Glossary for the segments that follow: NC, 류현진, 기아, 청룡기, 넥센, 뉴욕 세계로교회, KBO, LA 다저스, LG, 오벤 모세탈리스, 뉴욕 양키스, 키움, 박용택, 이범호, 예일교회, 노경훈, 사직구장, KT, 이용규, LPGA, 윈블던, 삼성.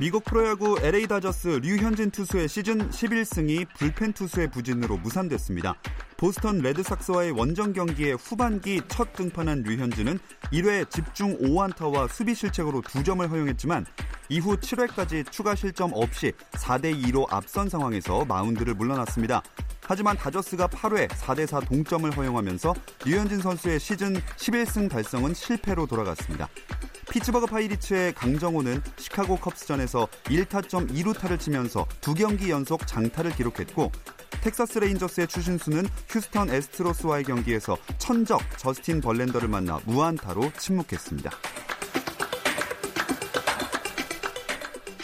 미국 프로야구 LA 다저스 류현진 투수의 시즌 11승이 불펜 투수의 부진으로 무산됐습니다. 보스턴 레드삭스와의 원정 경기의 후반기 첫 등판한 류현진은 1회 집중 5안타와 수비 실책으로 2점을 허용했지만 이후 7회까지 추가 실점 없이 4대2로 앞선 상황에서 마운드를 물러났습니다. 하지만 다저스가 8회 4대4 동점을 허용하면서 류현진 선수의 시즌 11승 달성은 실패로 돌아갔습니다. 피츠버그 파이리츠의 강정호는 시카고 컵스전에서 1타점 2루타를 치면서 2경기 연속 장타를 기록했고 텍사스 레인저스의 추신수는 휴스턴 애스트로스와의 경기에서 천적 저스틴 벌랜더를 만나 무안타로 침묵했습니다.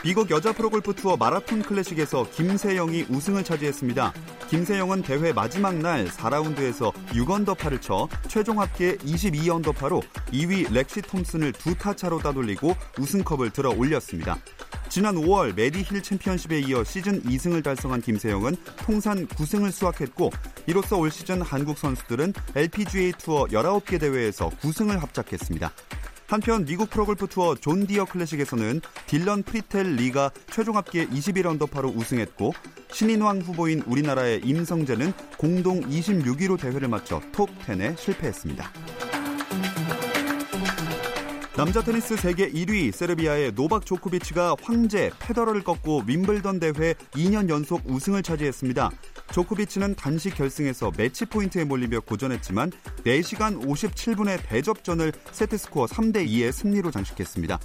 미국 여자 프로골프 투어 마라톤 클래식에서 김세영이 우승을 차지했습니다. 김세영은 대회 마지막 날 4라운드에서 6언더파를 쳐 최종 합계 22언더파로 2위 렉시 톰슨을 2타 차로 따돌리고 우승컵을 들어 올렸습니다. 지난 5월 메디힐 챔피언십에 이어 시즌 2승을 달성한 김세영은 통산 9승을 수확했고 이로써 올 시즌 한국 선수들은 LPGA 투어 19개 대회에서 9승을 합작했습니다. 한편 미국 프로골프 투어 존 디어 클래식에서는 딜런 프리텔 리가 최종 합계 21언더파로 우승했고 신인왕 후보인 우리나라의 임성재는 공동 26위로 대회를 마쳐 톱10에 실패했습니다. 남자 테니스 세계 1위 세르비아의 노박 조코비치가 황제 페더러를 꺾고 윈블던 대회 2년 연속 우승을 차지했습니다. 조코비치는 단식 결승에서 매치 포인트에 몰리며 고전했지만 4시간 57분의 대접전을 세트스코어 3대2의 승리로 장식했습니다.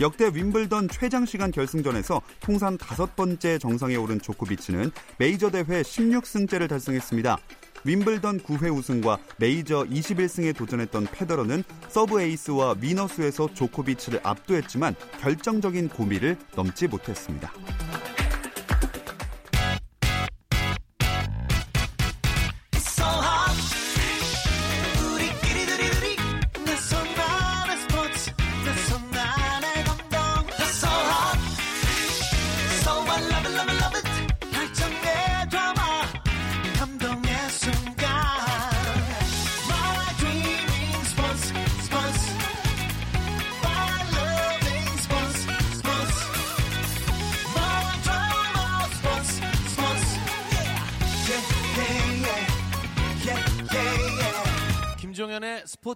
역대 윈블던 최장시간 결승전에서 통산 5번째 정상에 오른 조코비치는 메이저 대회 16승째를 달성했습니다. 윈블던 9회 우승과 메이저 21승에 도전했던 페더러는 서브 에이스와 위너스에서 조코비치를 압도했지만 결정적인 고비를 넘지 못했습니다.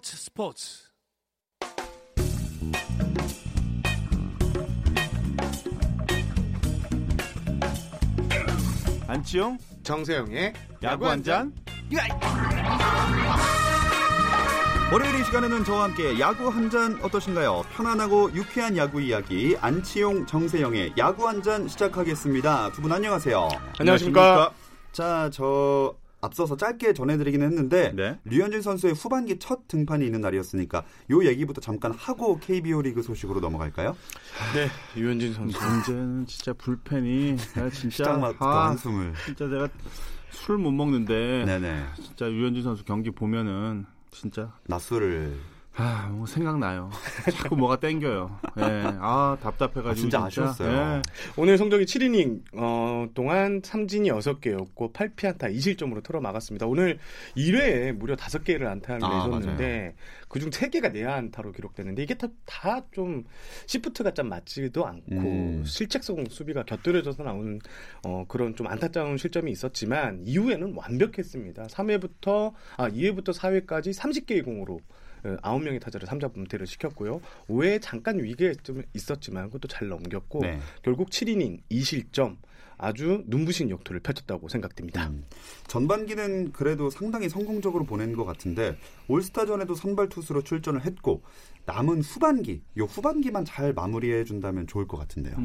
스포츠. 안치용, 정세영의 야구 한잔. 월요일 이 시간에는 저와 함께 야구 한잔 어떠신가요? 편안하고 유쾌한 야구 이야기 안치용, 정세영의 야구 한잔 시작하겠습니다. 두 분 안녕하세요. 안녕하십니까? 자, 저 앞서서 짧게 전해드리긴 했는데 네. 류현진 선수의 후반기 첫 등판이 있는 날이었으니까 이 얘기부터 잠깐 하고 KBO 리그 소식으로 넘어갈까요? 네, 류현진 선수 문제는 진짜 불펜이 진짜 한숨을 진짜 내가 술 못 먹는데 네네. 진짜 류현진 선수 경기 보면은 진짜 낮술을 뭐 생각나요. 자꾸 뭐가 땡겨요. 예. 답답해가지고. 진짜 아쉬웠어요. 예. 오늘 성적이 7이닝 동안 삼진이 6개였고 8피안타 2실점으로 털어막았습니다. 오늘 1회에 무려 5개를 안타를 내줬는데 그중 3개가 내야안타로 기록되는데 이게 다 좀 시프트가 좀 맞지도 않고 실책성 수비가 곁들여져서 나온 그런 좀 안타까운 실점이 있었지만 이후에는 완벽했습니다. 2회부터 4회까지 30개의 공으로 9명의 타자를 3자 분퇴를 시켰고요. 5회에 잠깐 위기에 좀 있었지만 그것도 잘 넘겼고 네. 결국 7이닝 2실점 아주 눈부신 역투를 펼쳤다고 생각됩니다. 전반기는 그래도 상당히 성공적으로 보낸 것 같은데 올스타전에도 선발 투수로 출전을 했고 남은 후반기만 잘 마무리해준다면 좋을 것 같은데요.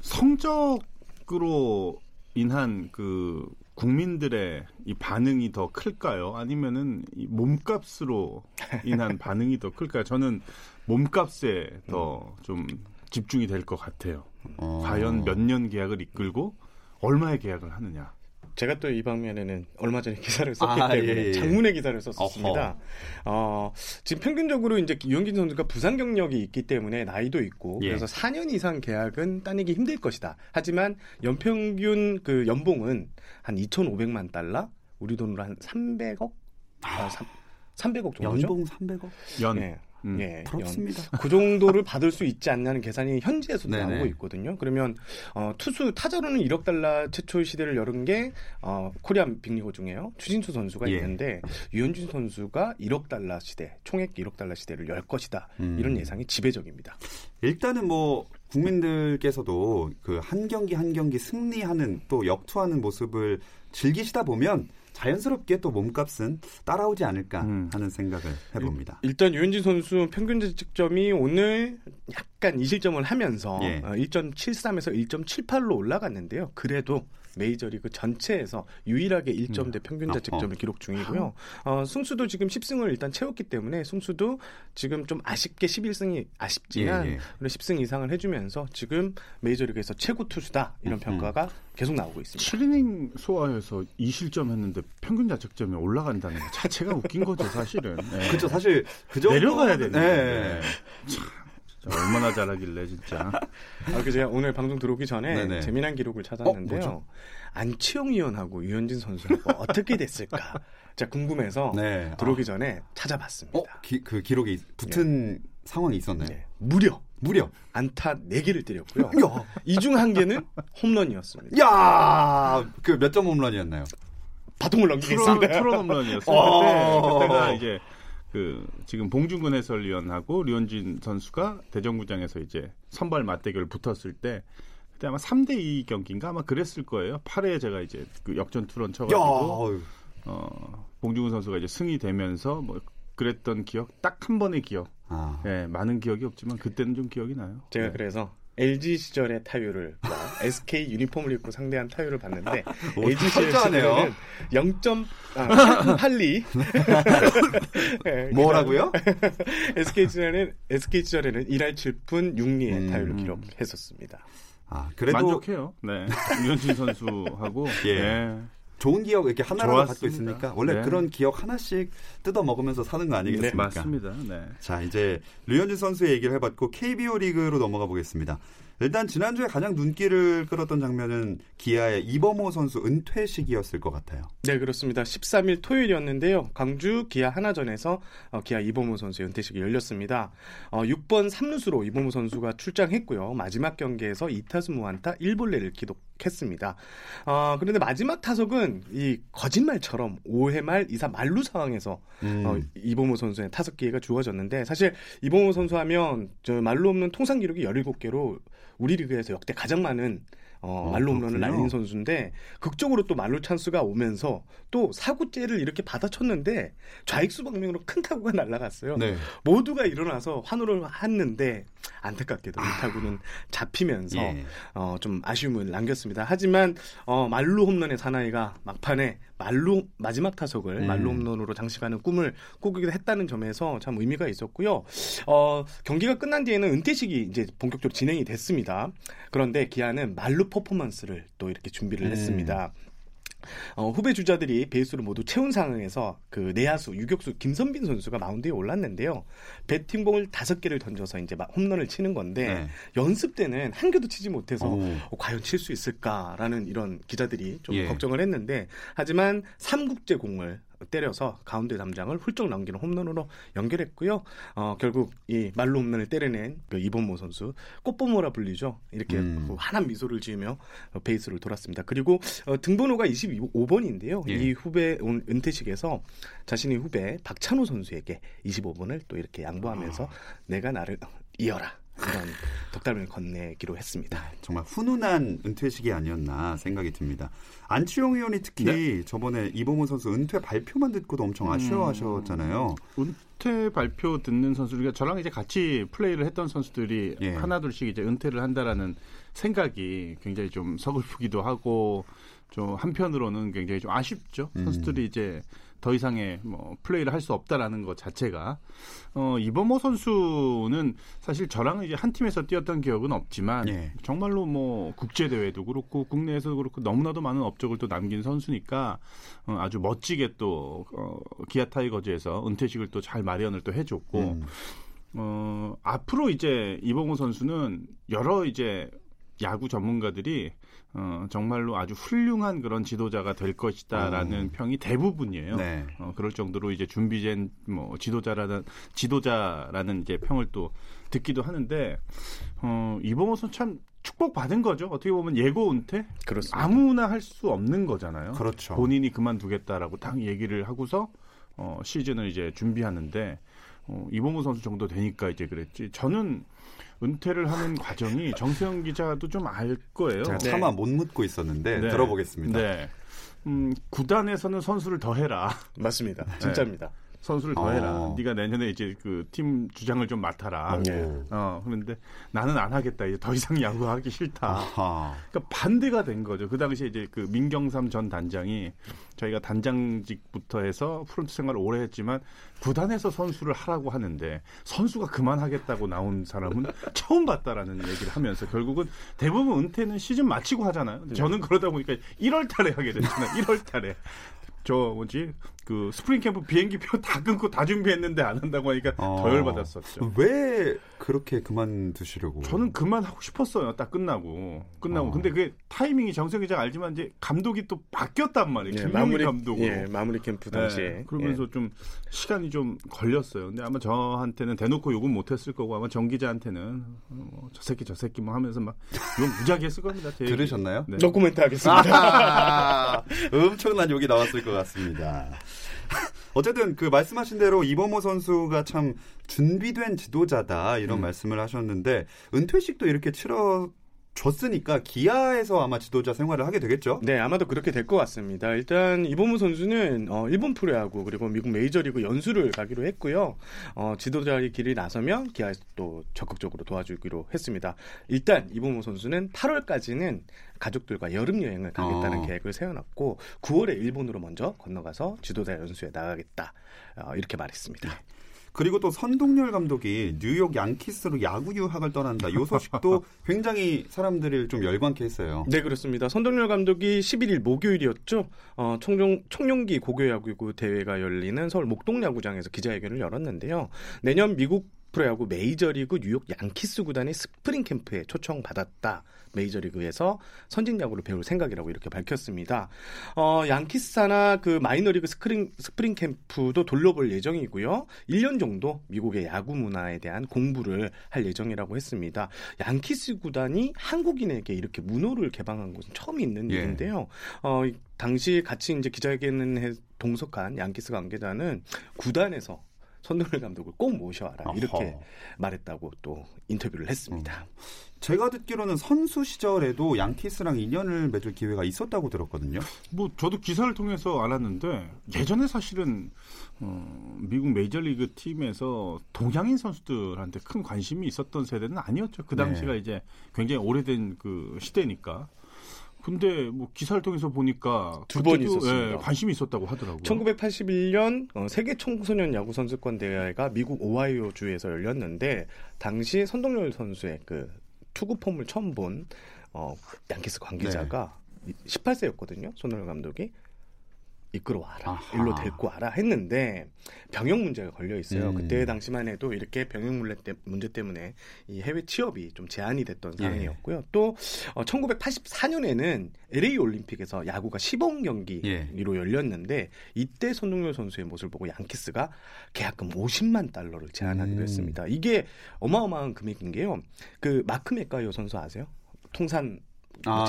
성적으로 인한 그 국민들의 이 반응이 더 클까요? 아니면은 이 몸값으로 인한 반응이 더 클까요? 저는 몸값에 더 좀 집중이 될 것 같아요. 과연 몇 년 계약을 이끌고 얼마의 계약을 하느냐. 제가 또 이 방면에는 얼마 전에 기사를 썼기 때문에 장문의 기사를 썼었습니다. 지금 평균적으로 이제 이용규 선수가 부상 경력이 있기 때문에 나이도 있고 그래서 4년 이상 계약은 따내기 힘들 것이다. 하지만 연평균 그 연봉은 한 2,500만 달러, 우리 돈으로 한 300억, 300억 정도죠. 연봉 300억? 그렇습니다. 그 정도를 받을 수 있지 않냐는 계산이 현지에서도 나오고 있거든요. 그러면 투수 타자로는 1억 달러 최초의 시대를 열은 게 코리안 빅리그 중에요. 추신수 선수가 있는데 류현진 선수가 1억 달러 시대, 총액 1억 달러 시대를 열 것이다. 이런 예상이 지배적입니다. 일단은 뭐 국민들께서도 그 한 경기 한 경기 승리하는 또 역투하는 모습을 즐기시다 보면 자연스럽게 또 몸값은 따라오지 않을까 하는 생각을 해봅니다. 일단 류현진 선수 평균 자책점이 오늘 약간 이 실점을 하면서 1.73에서 1.78로 올라갔는데요. 그래도 메이저리그 전체에서 유일하게 1점대 평균 자책점을 기록 중이고요. 승수도 지금 10승을 일단 채웠기 때문에 승수도 지금 좀 아쉽게 11승이 아쉽지만 10승 이상을 해주면서 지금 메이저리그에서 최고 투수다 이런 평가가 계속 나오고 있습니다. 7이닝 소화해서 2실점 했는데 평균 자책점이 올라간다는 것 자체가 웃긴 거죠 사실은. 그렇죠. 사실 그 정도 내려가야 되는데 얼마나 잘하길래 진짜. 제가 오늘 방송 들어오기 전에 재미난 기록을 찾았는데요. 안치홍 의원하고 류현진 선수하고 어떻게 됐을까 제가 궁금해서 들어오기 전에 찾아봤습니다. 그 기록이 붙은 상황이 있었나요? 무려 안타 4개를 때렸고요. 이 중 1개는 홈런이었습니다. 그 몇 점 홈런이었나요? 바통을 넘기겠습니다. 트롯 홈런이었어요. 그때가 이제 그 지금 봉준근 해설위원하고 류현진 선수가 대전구장에서 이제 선발 맞대결 붙었을 때 그때 아마 3대2 경기인가 아마 그랬을 거예요. 8회에 제가 이제 그 역전 투런 쳐가지고 봉준근 선수가 이제 승이 되면서 뭐 그랬던 기억 딱 한 번의 기억. 많은 기억이 없지만 그때는 좀 기억이 나요. 제가 그래서 LG 시절의 타율을 SK 유니폼을 입고 상대한 타율을 봤는데 LG 시절에는 0.82 뭐라고요? SK 시절에는 1할 7푼 6리의 타율을 기록했었습니다. 그래도 만족해요. 류현진 선수하고 좋은 기억 이렇게 하나라도 갖고 있으니까 원래 그런 기억 하나씩 뜯어 먹으면서 사는 거 아니겠습니까? 맞습니다. 자, 이제 류현진 선수의 얘기를 해봤고 KBO 리그로 넘어가 보겠습니다. 일단 지난주에 가장 눈길을 끌었던 장면은 기아의 이범호 선수 은퇴식이었을 것 같아요. 네, 그렇습니다. 13일 토요일이었는데요. 광주 기아 하나전에서 기아 이범호 선수의 은퇴식이 열렸습니다. 6번 3루수로 이범호 선수가 출장했고요. 마지막 경기에서 2타수 무안타 1볼넷를 기록했습니다. 그런데 마지막 타석은 이 거짓말처럼 5회 말 2사 만루 상황에서 이범호 선수의 타석 기회가 주어졌는데 사실 이범호 선수 하면 저 만루 없는 통산 기록이 17개로 우리 리그에서 역대 가장 많은 만루 홈런을 날린 선수인데 극적으로 또 만루 찬스가 오면서 또 4구째를 이렇게 받아쳤는데 좌익수 방면으로 큰 타구가 날아갔어요. 모두가 일어나서 환호를 했는데 안타깝게도 이 타구는 잡히면서 좀 아쉬움을 남겼습니다. 하지만 만루 홈런의 사나이가 막판에 마지막 타석을 만루 홈런으로 장식하는 꿈을 꾸기도 했다는 점에서 참 의미가 있었고요. 경기가 끝난 뒤에는 은퇴식이 이제 본격적으로 진행이 됐습니다. 그런데 기아는 만루 퍼포먼스를 또 이렇게 준비를 했습니다. 후배 주자들이 베이스를 모두 채운 상황에서 그 내야수 유격수 김선빈 선수가 마운드에 올랐는데요. 배팅공을 5개를 던져서 이제 막 홈런을 치는 건데 연습 때는 1개도 치지 못해서 과연 칠 수 있을까라는 이런 기자들이 좀 걱정을 했는데 하지만 3구째 공을 때려서 가운데 담장을 훌쩍 넘기는 홈런으로 연결했고요. 결국 이 만루 홈런을 때려낸 그 이범호 선수 꽃보모라 불리죠. 이렇게 환한 미소를 지으며 베이스를 돌았습니다. 그리고 등번호가 25번인데요. 이 후배 은퇴식에서 자신의 후배 박찬호 선수에게 25번을 또 이렇게 양보하면서 내가 나를 이어라. 이런 덕담을 건네기로 했습니다. 정말 훈훈한 은퇴식이 아니었나 생각이 듭니다. 안치홍 의원이 특히 저번에 이범호 선수 은퇴 발표만 듣고도 엄청 아쉬워하셨잖아요. 은퇴 발표 듣는 선수, 저랑 이제 같이 플레이를 했던 선수들이 하나둘씩 이제 은퇴를 한다라는 생각이 굉장히 좀 서글프기도 하고 좀 한편으로는 굉장히 좀 아쉽죠. 선수들이 이제 더 이상의 뭐 플레이를 할 수 없다라는 것 자체가. 이범호 선수는 사실 저랑 이제 한 팀에서 뛰었던 기억은 없지만 네. 정말로 뭐 국제대회도 그렇고 국내에서도 그렇고 너무나도 많은 업적을 또 남긴 선수니까 아주 멋지게 또 기아 타이거즈에서 은퇴식을 또 잘 마련을 또 해줬고 앞으로 이제 이범호 선수는 여러 이제 야구 전문가들이 정말로 아주 훌륭한 그런 지도자가 될 것이다라는 평이 대부분이에요. 네. 그럴 정도로 이제 준비된 뭐 지도자라는 이제 평을 또 듣기도 하는데 이범호 선수 참 축복받은 거죠. 어떻게 보면 예고 은퇴? 그렇습니다. 아무나 할 수 없는 거잖아요. 그렇죠. 본인이 그만두겠다라고 딱 얘기를 하고서 시즌을 이제 준비하는데 이범호 선수 정도 되니까 이제 그랬지. 저는 은퇴를 하는 과정이 정세영 기자도 좀 알 거예요. 제가 차마 못 묻고 있었는데 네. 들어보겠습니다. 네. 구단에서는 선수를 더 해라. 맞습니다. 진짜입니다. 네. 선수를 더 해라. 네가 내년에 이제 그 팀 주장을 좀 맡아라. 네. 그런데 나는 안 하겠다. 이제 더 이상 야구하기 싫다. 아하. 그러니까 반대가 된 거죠. 그 당시에 이제 그 민경삼 전 단장이 저희가 단장직부터 해서 프런트 생활을 오래 했지만 구단에서 선수를 하라고 하는데 선수가 그만하겠다고 나온 사람은 처음 봤다라는 얘기를 하면서 결국은 대부분 은퇴는 시즌 마치고 하잖아요. 저는 그러다 보니까 1월 달에 하게 됐잖아요. 1월 달에. 그 스프링 캠프 비행기표 다 끊고 다 준비했는데 안 한다고 하니까 더 열받았었죠. 왜 그렇게 그만두시려고? 저는 그만하고 싶었어요. 딱 끝나고. 근데 그게 타이밍이 정세영 기자가 알지만 이제 감독이 또 바뀌었단 말이에요. 예, 마무리 감독으로. 예, 마무리 캠프 당시에. 네, 그러면서 좀 시간이 좀 걸렸어요. 근데 아마 저한테는 대놓고 욕은 못했을 거고 아마 정 기자한테는 저 새끼 뭐 하면서 막 욕 무지하게 했을 겁니다. 들으셨나요? 네. 노코멘트 하겠습니다. 엄청난 욕이 나왔을 것 같습니다. 어쨌든 그 말씀하신 대로 이범호 선수가 참 준비된 지도자다 이런 말씀을 하셨는데 은퇴식도 이렇게 치러줬으니까 기아에서 아마 지도자 생활을 하게 되겠죠? 네, 아마도 그렇게 될 것 같습니다. 일단 이범호 선수는 일본 프로야구 그리고 미국 메이저리그 연수를 가기로 했고요. 지도자의 길이 나서면 기아에서 또 적극적으로 도와주기로 했습니다. 일단 이범호 선수는 8월까지는 가족들과 여름여행을 가겠다는 계획을 세워놨고 9월에 일본으로 먼저 건너가서 지도자 연수에 나가겠다 이렇게 말했습니다. 그리고 또 선동열 감독이 뉴욕 양키스로 야구 유학을 떠난다. 이 소식도 굉장히 사람들을 좀 열광케 했어요. 네, 그렇습니다. 선동열 감독이 11일 목요일이었죠. 청룡기 고교야구 대회가 열리는 서울 목동야구장에서 기자회견을 열었는데요. 내년 미국 프로야구 메이저리그 뉴욕 양키스 구단의 스프링 캠프에 초청받았다. 메이저리그에서 선진야구를 배울 생각이라고 이렇게 밝혔습니다. 양키스사나 그 마이너리그 스프링 캠프도 돌려볼 예정이고요. 1년 정도 미국의 야구 문화에 대한 공부를 할 예정이라고 했습니다. 양키스 구단이 한국인에게 이렇게 문호를 개방한 것은 처음 있는 일인데요. 당시 같이 이제 기자회견에 동석한 양키스 관계자는 구단에서 선동열 감독을 꼭 모셔와라 이렇게 말했다고 또 인터뷰를 했습니다. 제가 듣기로는 선수 시절에도 양키스랑 인연을 맺을 기회가 있었다고 들었거든요. 뭐 저도 기사를 통해서 알았는데 예전에 사실은 미국 메이저리그 팀에서 동양인 선수들한테 큰 관심이 있었던 세대는 아니었죠. 그 당시가 이제 굉장히 오래된 그 시대니까. 근데 뭐 기사를 통해서 보니까 두 번 있었습니다. 예, 관심이 있었다고 하더라고요. 1981년 세계 청소년 야구 선수권 대회가 미국 오하이오 주에서 열렸는데 당시 선동열 선수의 그 투구 폼을 처음 본 양키스 관계자가 18세였거든요. 손흥민 감독이. 이끌어와라. 일로 데리고 와라 했는데 병역 문제가 걸려 있어요. 그때 당시만 해도 이렇게 병역 문제 때문에 이 해외 취업이 좀 제한이 됐던 상황이었고요. 또 1984년에는 LA 올림픽에서 야구가 시범 경기로 열렸는데 이때 손흥민 선수의 모습을 보고 양키스가 계약금 $500,000를 제안하기로 했습니다. 이게 어마어마한 금액인 게요. 그 마크 맥가이어 선수 아세요? 통산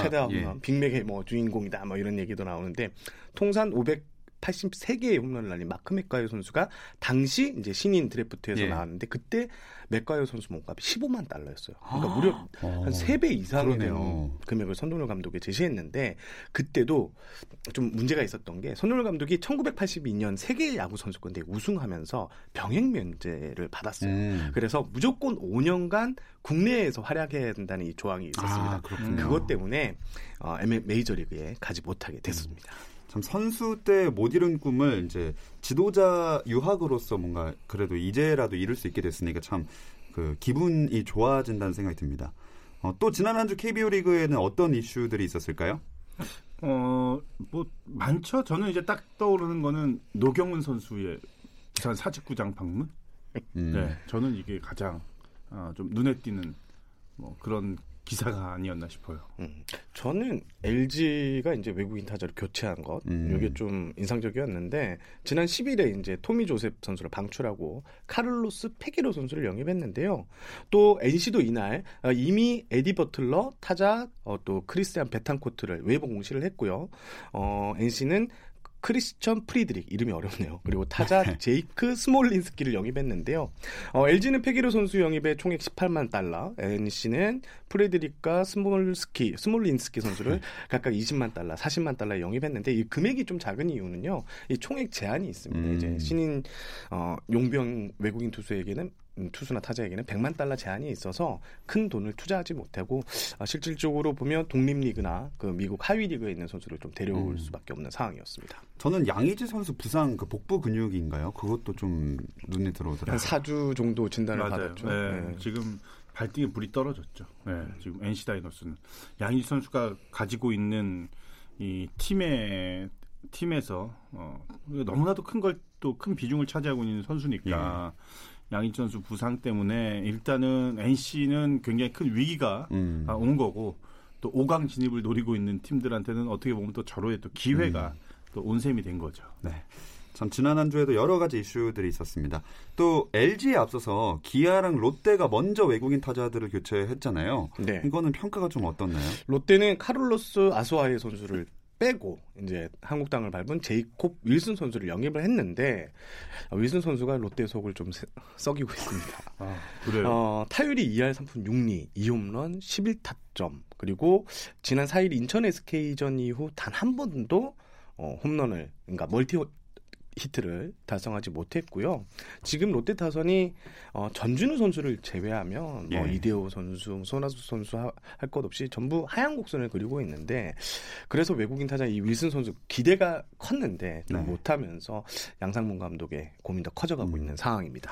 최다 빅맥의 뭐 주인공이다 뭐 이런 얘기도 나오는데 통산 500 83개의 홈런을 날린 마크 맥과이어 선수가 당시 이제 신인 드래프트에서 예. 나왔는데 그때 맥과이어 선수 몸값이 $150만. 그러니까 무려 한 3배 이상이 되는 금액을 선동열 감독에 제시했는데 그때도 좀 문제가 있었던 게 선동열 감독이 1982년 세계 야구 선수권대 우승하면서 병역 면제를 받았어요. 그래서 무조건 5년간 국내에서 활약해야 된다는 이 조항이 있었습니다. 그것 때문에 메이저리그에 가지 못하게 됐습니다. 참 선수 때 못 이룬 꿈을 이제 지도자 유학으로서 뭔가 그래도 이제라도 이룰 수 있게 됐으니까 참 그 기분이 좋아진다는 생각이 듭니다. 또 지난 한 주 KBO 리그에는 어떤 이슈들이 있었을까요? 뭐 많죠. 저는 이제 딱 떠오르는 거는 노경훈 선수의 부산 사직구장 방문. 네, 저는 이게 가장 좀 눈에 띄는 뭐 그런. 기사가 아니었나 싶어요. 저는 LG가 이제 외국인 타자를 교체한 것, 이게 좀 인상적이었는데 지난 10일에 이제 토미 조셉 선수를 방출하고 카를로스 페게로 선수를 영입했는데요. 또 NC도 이날 이미 에디 버틀러 타자 또 크리스티안 베탄코트를 외부 공시를 했고요. NC는 크리스천 프리드릭, 이름이 어렵네요. 그리고 타자 제이크 스몰린스키를 영입했는데요. LG는 페게로 선수 영입에 총액 $180만, NC는 프리드릭과 스몰린스키 선수를 각각 $200만, $400만 영입했는데 이 금액이 좀 작은 이유는요. 이 총액 제한이 있습니다. 이제 신인 용병 외국인 투수에게는 투수나 타자에게는 $100만 제한이 있어서 큰 돈을 투자하지 못하고 실질적으로 보면 독립리그나 그 미국 하위리그에 있는 선수를 좀 데려올 수밖에 없는 상황이었습니다. 저는 양의지 선수 부상 그 복부 근육인가요? 그것도 좀 눈에 들어오더라고요. 한 4주 정도 진단을 맞아요. 받았죠. 네. 네. 지금 발등에 물이 떨어졌죠. 네. 지금 NC 다이노스는 양의지 선수가 가지고 있는 이 팀에서 너무나도 큰 걸 또 큰 비중을 차지하고 있는 선수니까 양의지 선수 부상 때문에 일단은 NC는 굉장히 큰 위기가 온 거고 또 5강 진입을 노리고 있는 팀들한테는 어떻게 보면 또 절호의 또 기회가 또 온 셈이 된 거죠. 네. 참 지난 한 주에도 여러 가지 이슈들이 있었습니다. 또 LG에 앞서서 기아랑 롯데가 먼저 외국인 타자들을 교체했잖아요. 네. 이거는 평가가 좀 어떻나요? 롯데는 카를로스 아수아예 선수를 빼고 이제 한국 땅을 밟은 제이콥 윌슨 선수를 영입을 했는데 윌슨 선수가 롯데 속을 좀 썩이고 있습니다. 아, 그래요? 타율이 2할 3푼 6리, 2홈런, 11타점. 그리고 지난 4일 인천 SK전 이후 단 한 번도 홈런을 그러니까 멀티 히트를 달성하지 못했고요. 지금 롯데 타선이 전준우 선수를 제외하면 예. 이대호 선수, 손아섭 선수 할 것 없이 전부 하얀 곡선을 그리고 있는데 그래서 외국인 타자 이 윌슨 선수 기대가 컸는데 네. 못하면서 양상문 감독의 고민도 커져가고 있는 상황입니다.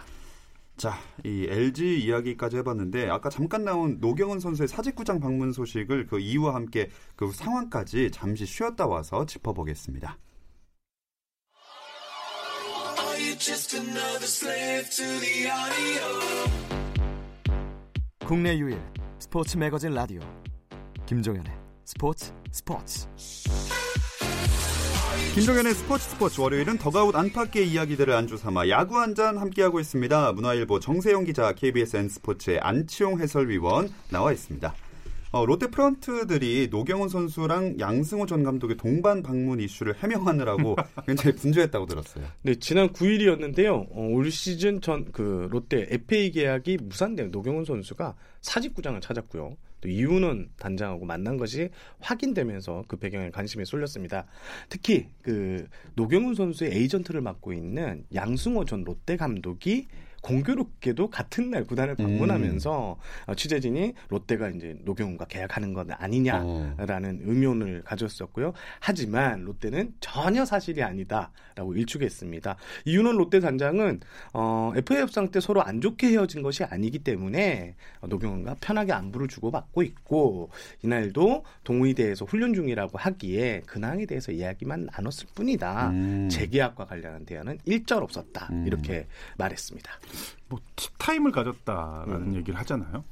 자, 이 LG 이야기까지 해봤는데 아까 잠깐 나온 노경훈 선수의 사직구장 방문 소식을 그 이유와 함께 그 상황까지 잠시 쉬었다 와서 짚어보겠습니다. 국내 유일 스포츠 매거진 라디오 김종현의 스포츠 김종현의 스포츠 월요일은 더가웃 안팎의 이야기들을 안주삼아 야구 한잔 함께하고 있습니다. 문화일보 정세영 기자, KBS N스포츠의 안치용 해설위원 나와 있습니다. 롯데 프런트들이 노경훈 선수랑 양승호 전 감독의 동반 방문 이슈를 해명하느라고 굉장히 분주했다고 들었어요. 네, 지난 9일이었는데요. 올 시즌 전 그 롯데 FA 계약이 무산된 노경훈 선수가 사직구장을 찾았고요. 또 이유는 단장하고 만난 것이 확인되면서 그 배경에 관심이 쏠렸습니다. 특히 그 노경훈 선수의 에이전트를 맡고 있는 양승호 전 롯데 감독이 공교롭게도 같은 날 구단을 방문하면서 취재진이 롯데가 이제 노경훈과 계약하는 건 아니냐라는 의문을 가졌었고요. 하지만 롯데는 전혀 사실이 아니다라고 일축했습니다. 이유는 롯데 단장은 FA 협상 때 서로 안 좋게 헤어진 것이 아니기 때문에 노경훈과 편하게 안부를 주고받고 있고 이날도 동의대에서 훈련 중이라고 하기에 근황에 대해서 이야기만 나눴을 뿐이다. 재계약과 관련한 대화는 일절 없었다. 이렇게 말했습니다. 뭐 팁타임을 가졌다라는 얘기를 하잖아요.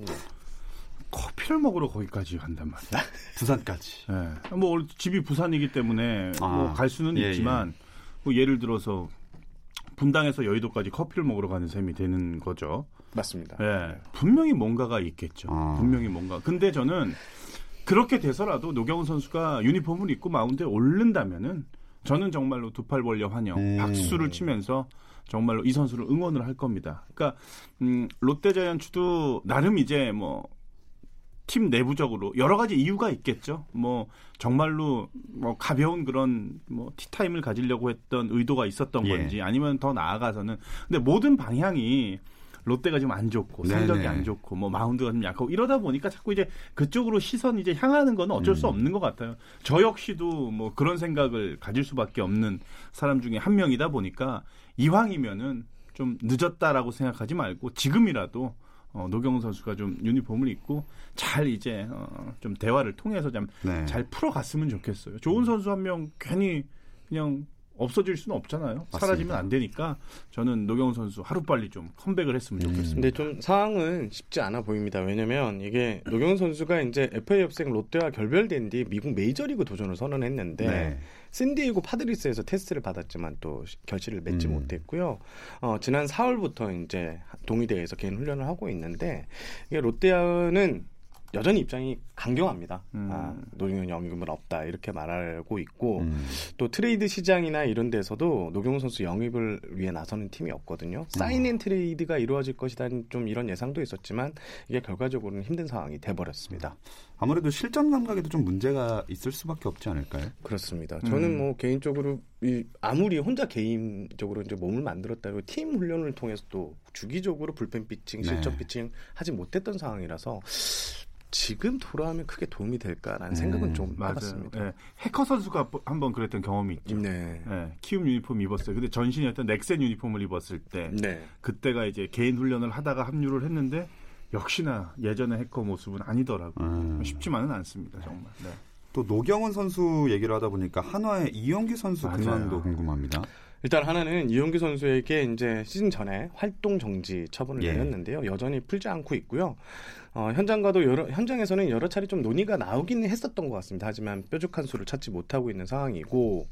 커피를 먹으러 거기까지 간단 말이야. 부산까지. 네. 뭐 집이 부산이기 때문에 뭐 갈 수는 있지만 뭐 예를 들어서 분당에서 여의도까지 커피를 먹으러 가는 셈이 되는 거죠. 맞습니다. 네. 분명히 뭔가가 있겠죠. 분명히 뭔가. 근데 저는 그렇게 돼서라도 노경훈 선수가 유니폼을 입고 마운드에 오른다면은 저는 정말로 두 팔 벌려 환영, 박수를 치면서 정말로 이 선수를 응원을 할 겁니다. 그러니까 롯데자이언츠도 나름 이제 뭐 팀 내부적으로 여러 가지 이유가 있겠죠. 뭐 정말로 뭐 가벼운 그런 뭐 티타임을 가지려고 했던 의도가 있었던 건지 예. 아니면 더 나아가서는 근데 모든 방향이 롯데가 지금 안 좋고 성적이 안 좋고 뭐 마운드가 좀 약하고 이러다 보니까 자꾸 이제 그쪽으로 시선이 이제 향하는 건 어쩔 수 없는 것 같아요. 저 역시도 뭐 그런 생각을 가질 수밖에 없는 사람 중에 한 명이다 보니까 이왕이면은 좀 늦었다라고 생각하지 말고 지금이라도 노경훈 선수가 좀 유니폼을 입고 잘 이제 좀 대화를 통해서 잘 풀어갔으면 좋겠어요. 좋은 선수 한 명 괜히 그냥 없어질 수는 없잖아요. 맞습니다. 사라지면 안 되니까 저는 노경훈 선수 하루빨리 좀 컴백을 했으면 좋겠습니다. 근데 좀 상황은 쉽지 않아 보입니다. 왜냐면 이게 노경훈 선수가 이제 FA 협생 롯데와 결별된 뒤 미국 메이저리그 도전을 선언했는데 샌디에이고 파드리스에서 테스트를 받았지만 또 결실을 맺지 못했고요. 지난 4월부터 이제 동의대회에서 개인 훈련을 하고 있는데 이게 롯데와는 여전히 입장이 강경합니다. 노경훈 영입은 없다 이렇게 말하고 있고 또 트레이드 시장이나 이런 데서도 노경훈 선수 영입을 위해 나서는 팀이 없거든요. 사인앤트레이드가 이루어질 것이라는 좀 이런 예상도 있었지만 이게 결과적으로는 힘든 상황이 돼버렸습니다. 아무래도 실전 감각에도 좀 문제가 있을 수밖에 없지 않을까요? 그렇습니다. 저는 뭐 개인적으로 아무리 혼자 개인적으로 이제 몸을 만들었다고 팀 훈련을 통해서 또 주기적으로 불펜 피칭, 실전 피칭 하지 못했던 상황이라서 지금 돌아오면 크게 도움이 될까라는 생각은 좀 받았습니다. 네. 해커 선수가 한번 그랬던 경험이 있죠. 네. 네. 키움 유니폼 입었어요. 근데 전신이었던 넥센 유니폼을 입었을 때 그때가 이제 개인 훈련을 하다가 합류를 했는데 역시나 예전의 해커 모습은 아니더라고요. 쉽지만은 않습니다. 정말. 네. 또 노경훈 선수 얘기를 하다 보니까 한화의 이용규 선수 근황도 궁금합니다. 일단 하나는 이용규 선수에게 이제 시즌 전에 활동 정지 처분을 내렸는데요. 여전히 풀지 않고 있고요. 현장과도 현장에서는 여러 차례 좀 논의가 나오긴 했었던 것 같습니다. 하지만 뾰족한 수를 찾지 못하고 있는 상황이고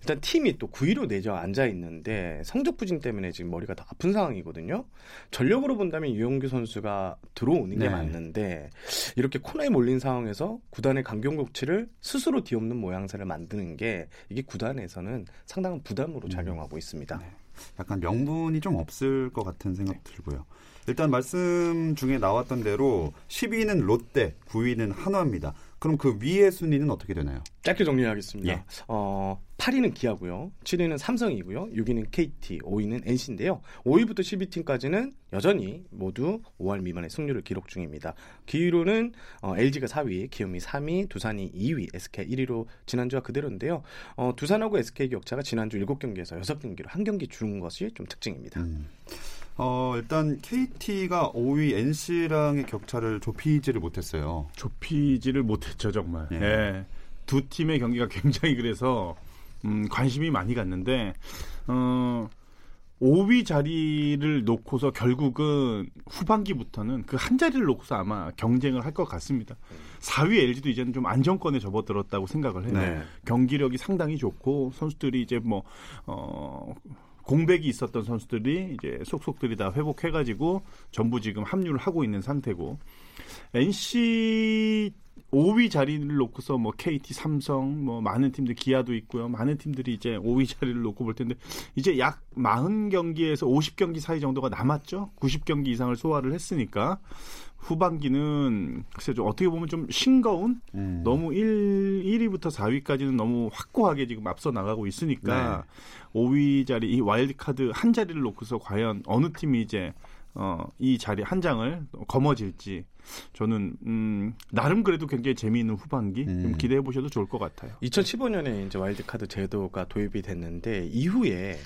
일단 팀이 또 9위로 내려앉아 있는데 성적 부진 때문에 지금 머리가 더 아픈 상황이거든요. 전력으로 본다면 이용규 선수가 들어오는 게 맞는데 이렇게 코너에 몰린 상황에서 구단의 강경국치를 스스로 뒤엎는 모양새를 만드는 게 이게 구단에서는 상당한 부담으로 작용하고 있습니다. 네. 약간 명분이 좀 없을 것 같은 생각 들고요. 일단 말씀 중에 나왔던 대로 10위는 롯데, 9위는 한화입니다. 그럼 그 위의 순위는 어떻게 되나요? 짧게 정리하겠습니다. 8위는 기아고요. 7위는 삼성이고요. 6위는 KT, 5위는 NC인데요. 5위부터 12팀까지는 여전히 모두 5할 미만의 승률을 기록 중입니다. 기위로는 LG가 4위, 키움이 3위, 두산이 2위, SK 1위로 지난주와 그대로인데요. 두산하고 SK 격차가 지난주 7경기에서 6경기로 한 경기 줄은 것이 좀 특징입니다. 일단 KT가 5위 NC랑의 격차를 좁히지를 못했어요. 좁히지를 못했죠, 정말. 네. 두 팀의 경기가 굉장히 그래서 관심이 많이 갔는데 5위 자리를 놓고서 결국은 후반기부터는 그 한 자리를 놓고서 아마 경쟁을 할 것 같습니다. 4위 LG도 이제는 좀 안정권에 접어들었다고 생각을 해요. 경기력이 상당히 좋고 선수들이 이제 뭐 공백이 있었던 선수들이 이제 속속들이 다 회복해가지고 전부 지금 합류를 하고 있는 상태고 NC 5위 자리를 놓고서 뭐 KT, 삼성, 뭐 많은 팀들 기아도 있고요. 많은 팀들이 이제 5위 자리를 놓고 볼 텐데 이제 약 40경기에서 50경기 사이 정도가 남았죠. 90경기 이상을 소화를 했으니까 후반기는 글쎄 좀 어떻게 보면 좀 싱거운 너무 1위부터 4위까지는 너무 확고하게 지금 앞서 나가고 있으니까 5위 자리 이 와일드카드 한 자리를 놓고서 과연 어느 팀이 이제 이 자리 한 장을 거머쥘지 저는 나름 그래도 굉장히 재미있는 후반기 좀 기대해 보셔도 좋을 것 같아요. 2015년에 이제 와일드카드 제도가 도입이 됐는데 이후에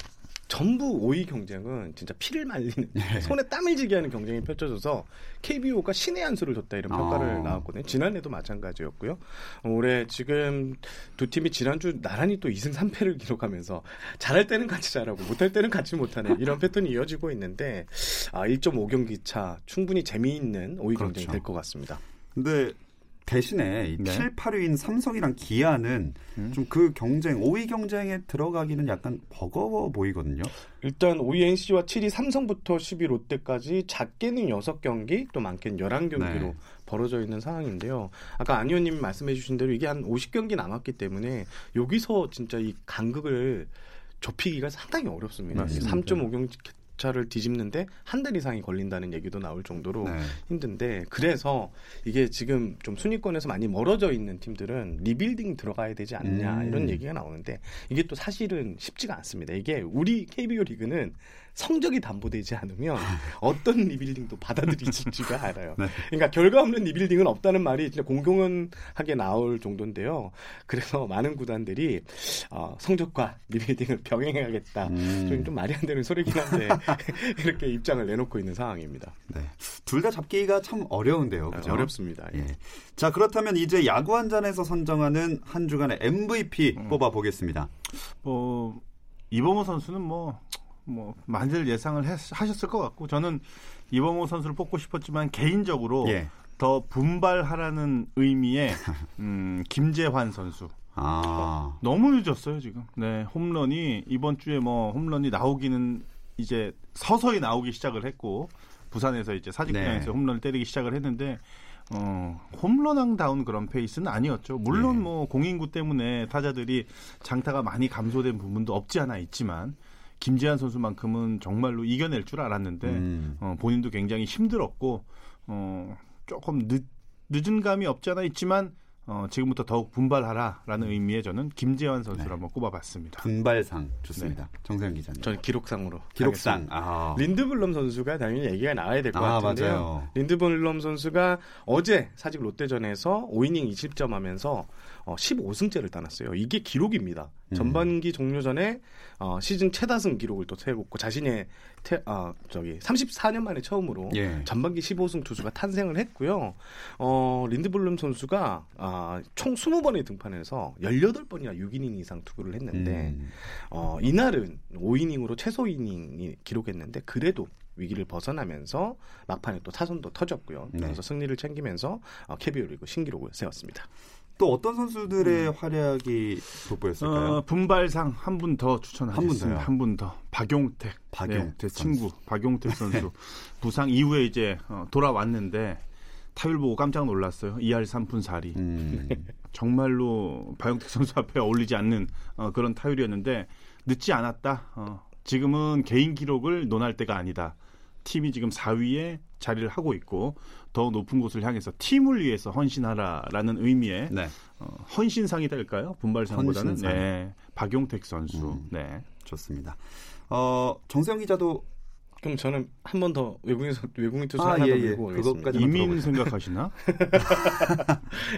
전부 5위 경쟁은 진짜 피를 말리는 손에 땀을 지게 하는 경쟁이 펼쳐져서 KBO가 신의 한 수를 줬다 이런 평가를 나왔거든요. 지난해도 마찬가지였고요. 올해 지금 두 팀이 지난주 나란히 또 2승 3패를 기록하면서 잘할 때는 같이 잘하고 못할 때는 같이 못하는 이런 패턴이 이어지고 있는데 1.5경기 차 충분히 재미있는 5위 경쟁이 될 것 같습니다. 근데 대신에 7, 8위인 삼성이랑 기아는 좀 그 경쟁, 5위 경쟁에 들어가기는 약간 버거워 보이거든요. 일단 5위 NC와 7위 삼성부터 10위 롯데까지 작게는 6경기, 또 많게는 11경기로 네. 벌어져 있는 상황인데요. 아까 안 의원님이 말씀해 주신 대로 이게 한 50경기 남았기 때문에 여기서 진짜 이 간극을 좁히기가 상당히 어렵습니다. 3.5경기 차를 뒤집는데 한 달 이상이 걸린다는 얘기도 나올 정도로 네. 힘든데, 그래서 이게 지금 좀 순위권에서 많이 멀어져 있는 팀들은 리빌딩 들어가야 되지 않냐 이런 얘기가 나오는데, 이게 또 사실은 쉽지가 않습니다. 이게 우리 KBO 리그는 성적이 담보되지 않으면 어떤 리빌딩도 받아들이지가 않아요. 네. 그러니까 결과 없는 리빌딩은 없다는 말이 진짜 공공연하게 나올 정도인데요. 그래서 많은 구단들이 성적과 리빌딩을 병행해야겠다. 좀 말이 안 되는 소리긴 한데 이렇게 입장을 내놓고 있는 상황입니다. 네. 둘 다 잡기가 참 어려운데요. 그죠? 어렵습니다. 예. 자, 그렇다면 이제 야구 한 잔에서 선정하는 한 주간의 MVP 뽑아보겠습니다. 이범호 선수는 많이들 예상을 하셨을 것 같고, 저는 이범호 선수를 뽑고 싶었지만 개인적으로 더 분발하라는 의미의 김재환 선수. 너무 늦었어요 지금. 네, 홈런이 이번 주에 홈런이 나오기는 이제 서서히 나오기 시작을 했고, 부산에서 이제 사직구장에서 홈런을 때리기 시작을 했는데 홈런왕다운 그런 페이스는 아니었죠. 물론 공인구 때문에 타자들이 장타가 많이 감소된 부분도 없지 않아 있지만, 김재환 선수만큼은 정말로 이겨낼 줄 알았는데 본인도 굉장히 힘들었고 조금 늦은 감이 없지 않아 있지만 지금부터 더욱 분발하라라는 의미에 저는 김재환 선수를 한번 꼽아봤습니다. 분발상 좋습니다. 네. 정세현 기자님. 저는 기록상으로. 기록상. 린드블럼 선수가 당연히 얘기가 나와야 될 것 같은데요. 맞아요. 린드블럼 선수가 어제 사직 롯데전에서 5이닝 20점 하면서 15승째를 따놨어요. 이게 기록입니다. 전반기 종료 전에 시즌 최다승 기록을 또 세웠고, 자신의 34년 만에 처음으로 전반기 15승 투수가 탄생을 했고요. 린드블럼 선수가 총 20번에 등판해서 18번이나 6이닝 이상 투구를 했는데 이날은 5이닝으로 최소 이닝이 기록했는데, 그래도 위기를 벗어나면서 막판에 또 타선도 터졌고요. 그래서 승리를 챙기면서 KBO 리그 신기록을 세웠습니다. 또 어떤 선수들의 활약이 돋보였을까요? 분발상 한 분 더 추천하겠습니다. 한 분 더. 박용택 네, 친구 박용택 선수. 부상 이후에 이제 돌아왔는데 타율 보고 깜짝 놀랐어요. 2할 3푼 4리. 정말로 박용택 선수 앞에 어울리지 않는 그런 타율이었는데, 늦지 않았다. 지금은 개인 기록을 논할 때가 아니다. 팀이 지금 4위에 자리를 하고 있고 더 높은 곳을 향해서 팀을 위해서 헌신하라라는 의미의 헌신상이 될까요? 분발상보다는 헌신상. 네, 박용택 선수. 네, 좋습니다. 정세영 기자도 그럼 저는 한 번 더 외국인 투수 하나 더 들고 오겠습니다. 이민 생각하시나?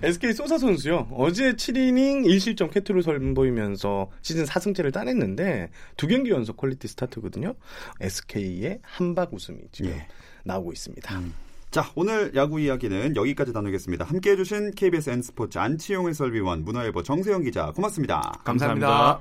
SK 소사 선수요. 어제 7이닝 1실점 쾌투를 선보이면서 시즌 4승째를 따냈는데 2경기 연속 퀄리티 스타트거든요. SK의 한박 웃음이 지금 나오고 있습니다. 자, 오늘 야구 이야기는 여기까지 나누겠습니다. 함께해 주신 KBS N스포츠 안치용 해설위원, 문화일보 정세영 기자 고맙습니다. 감사합니다.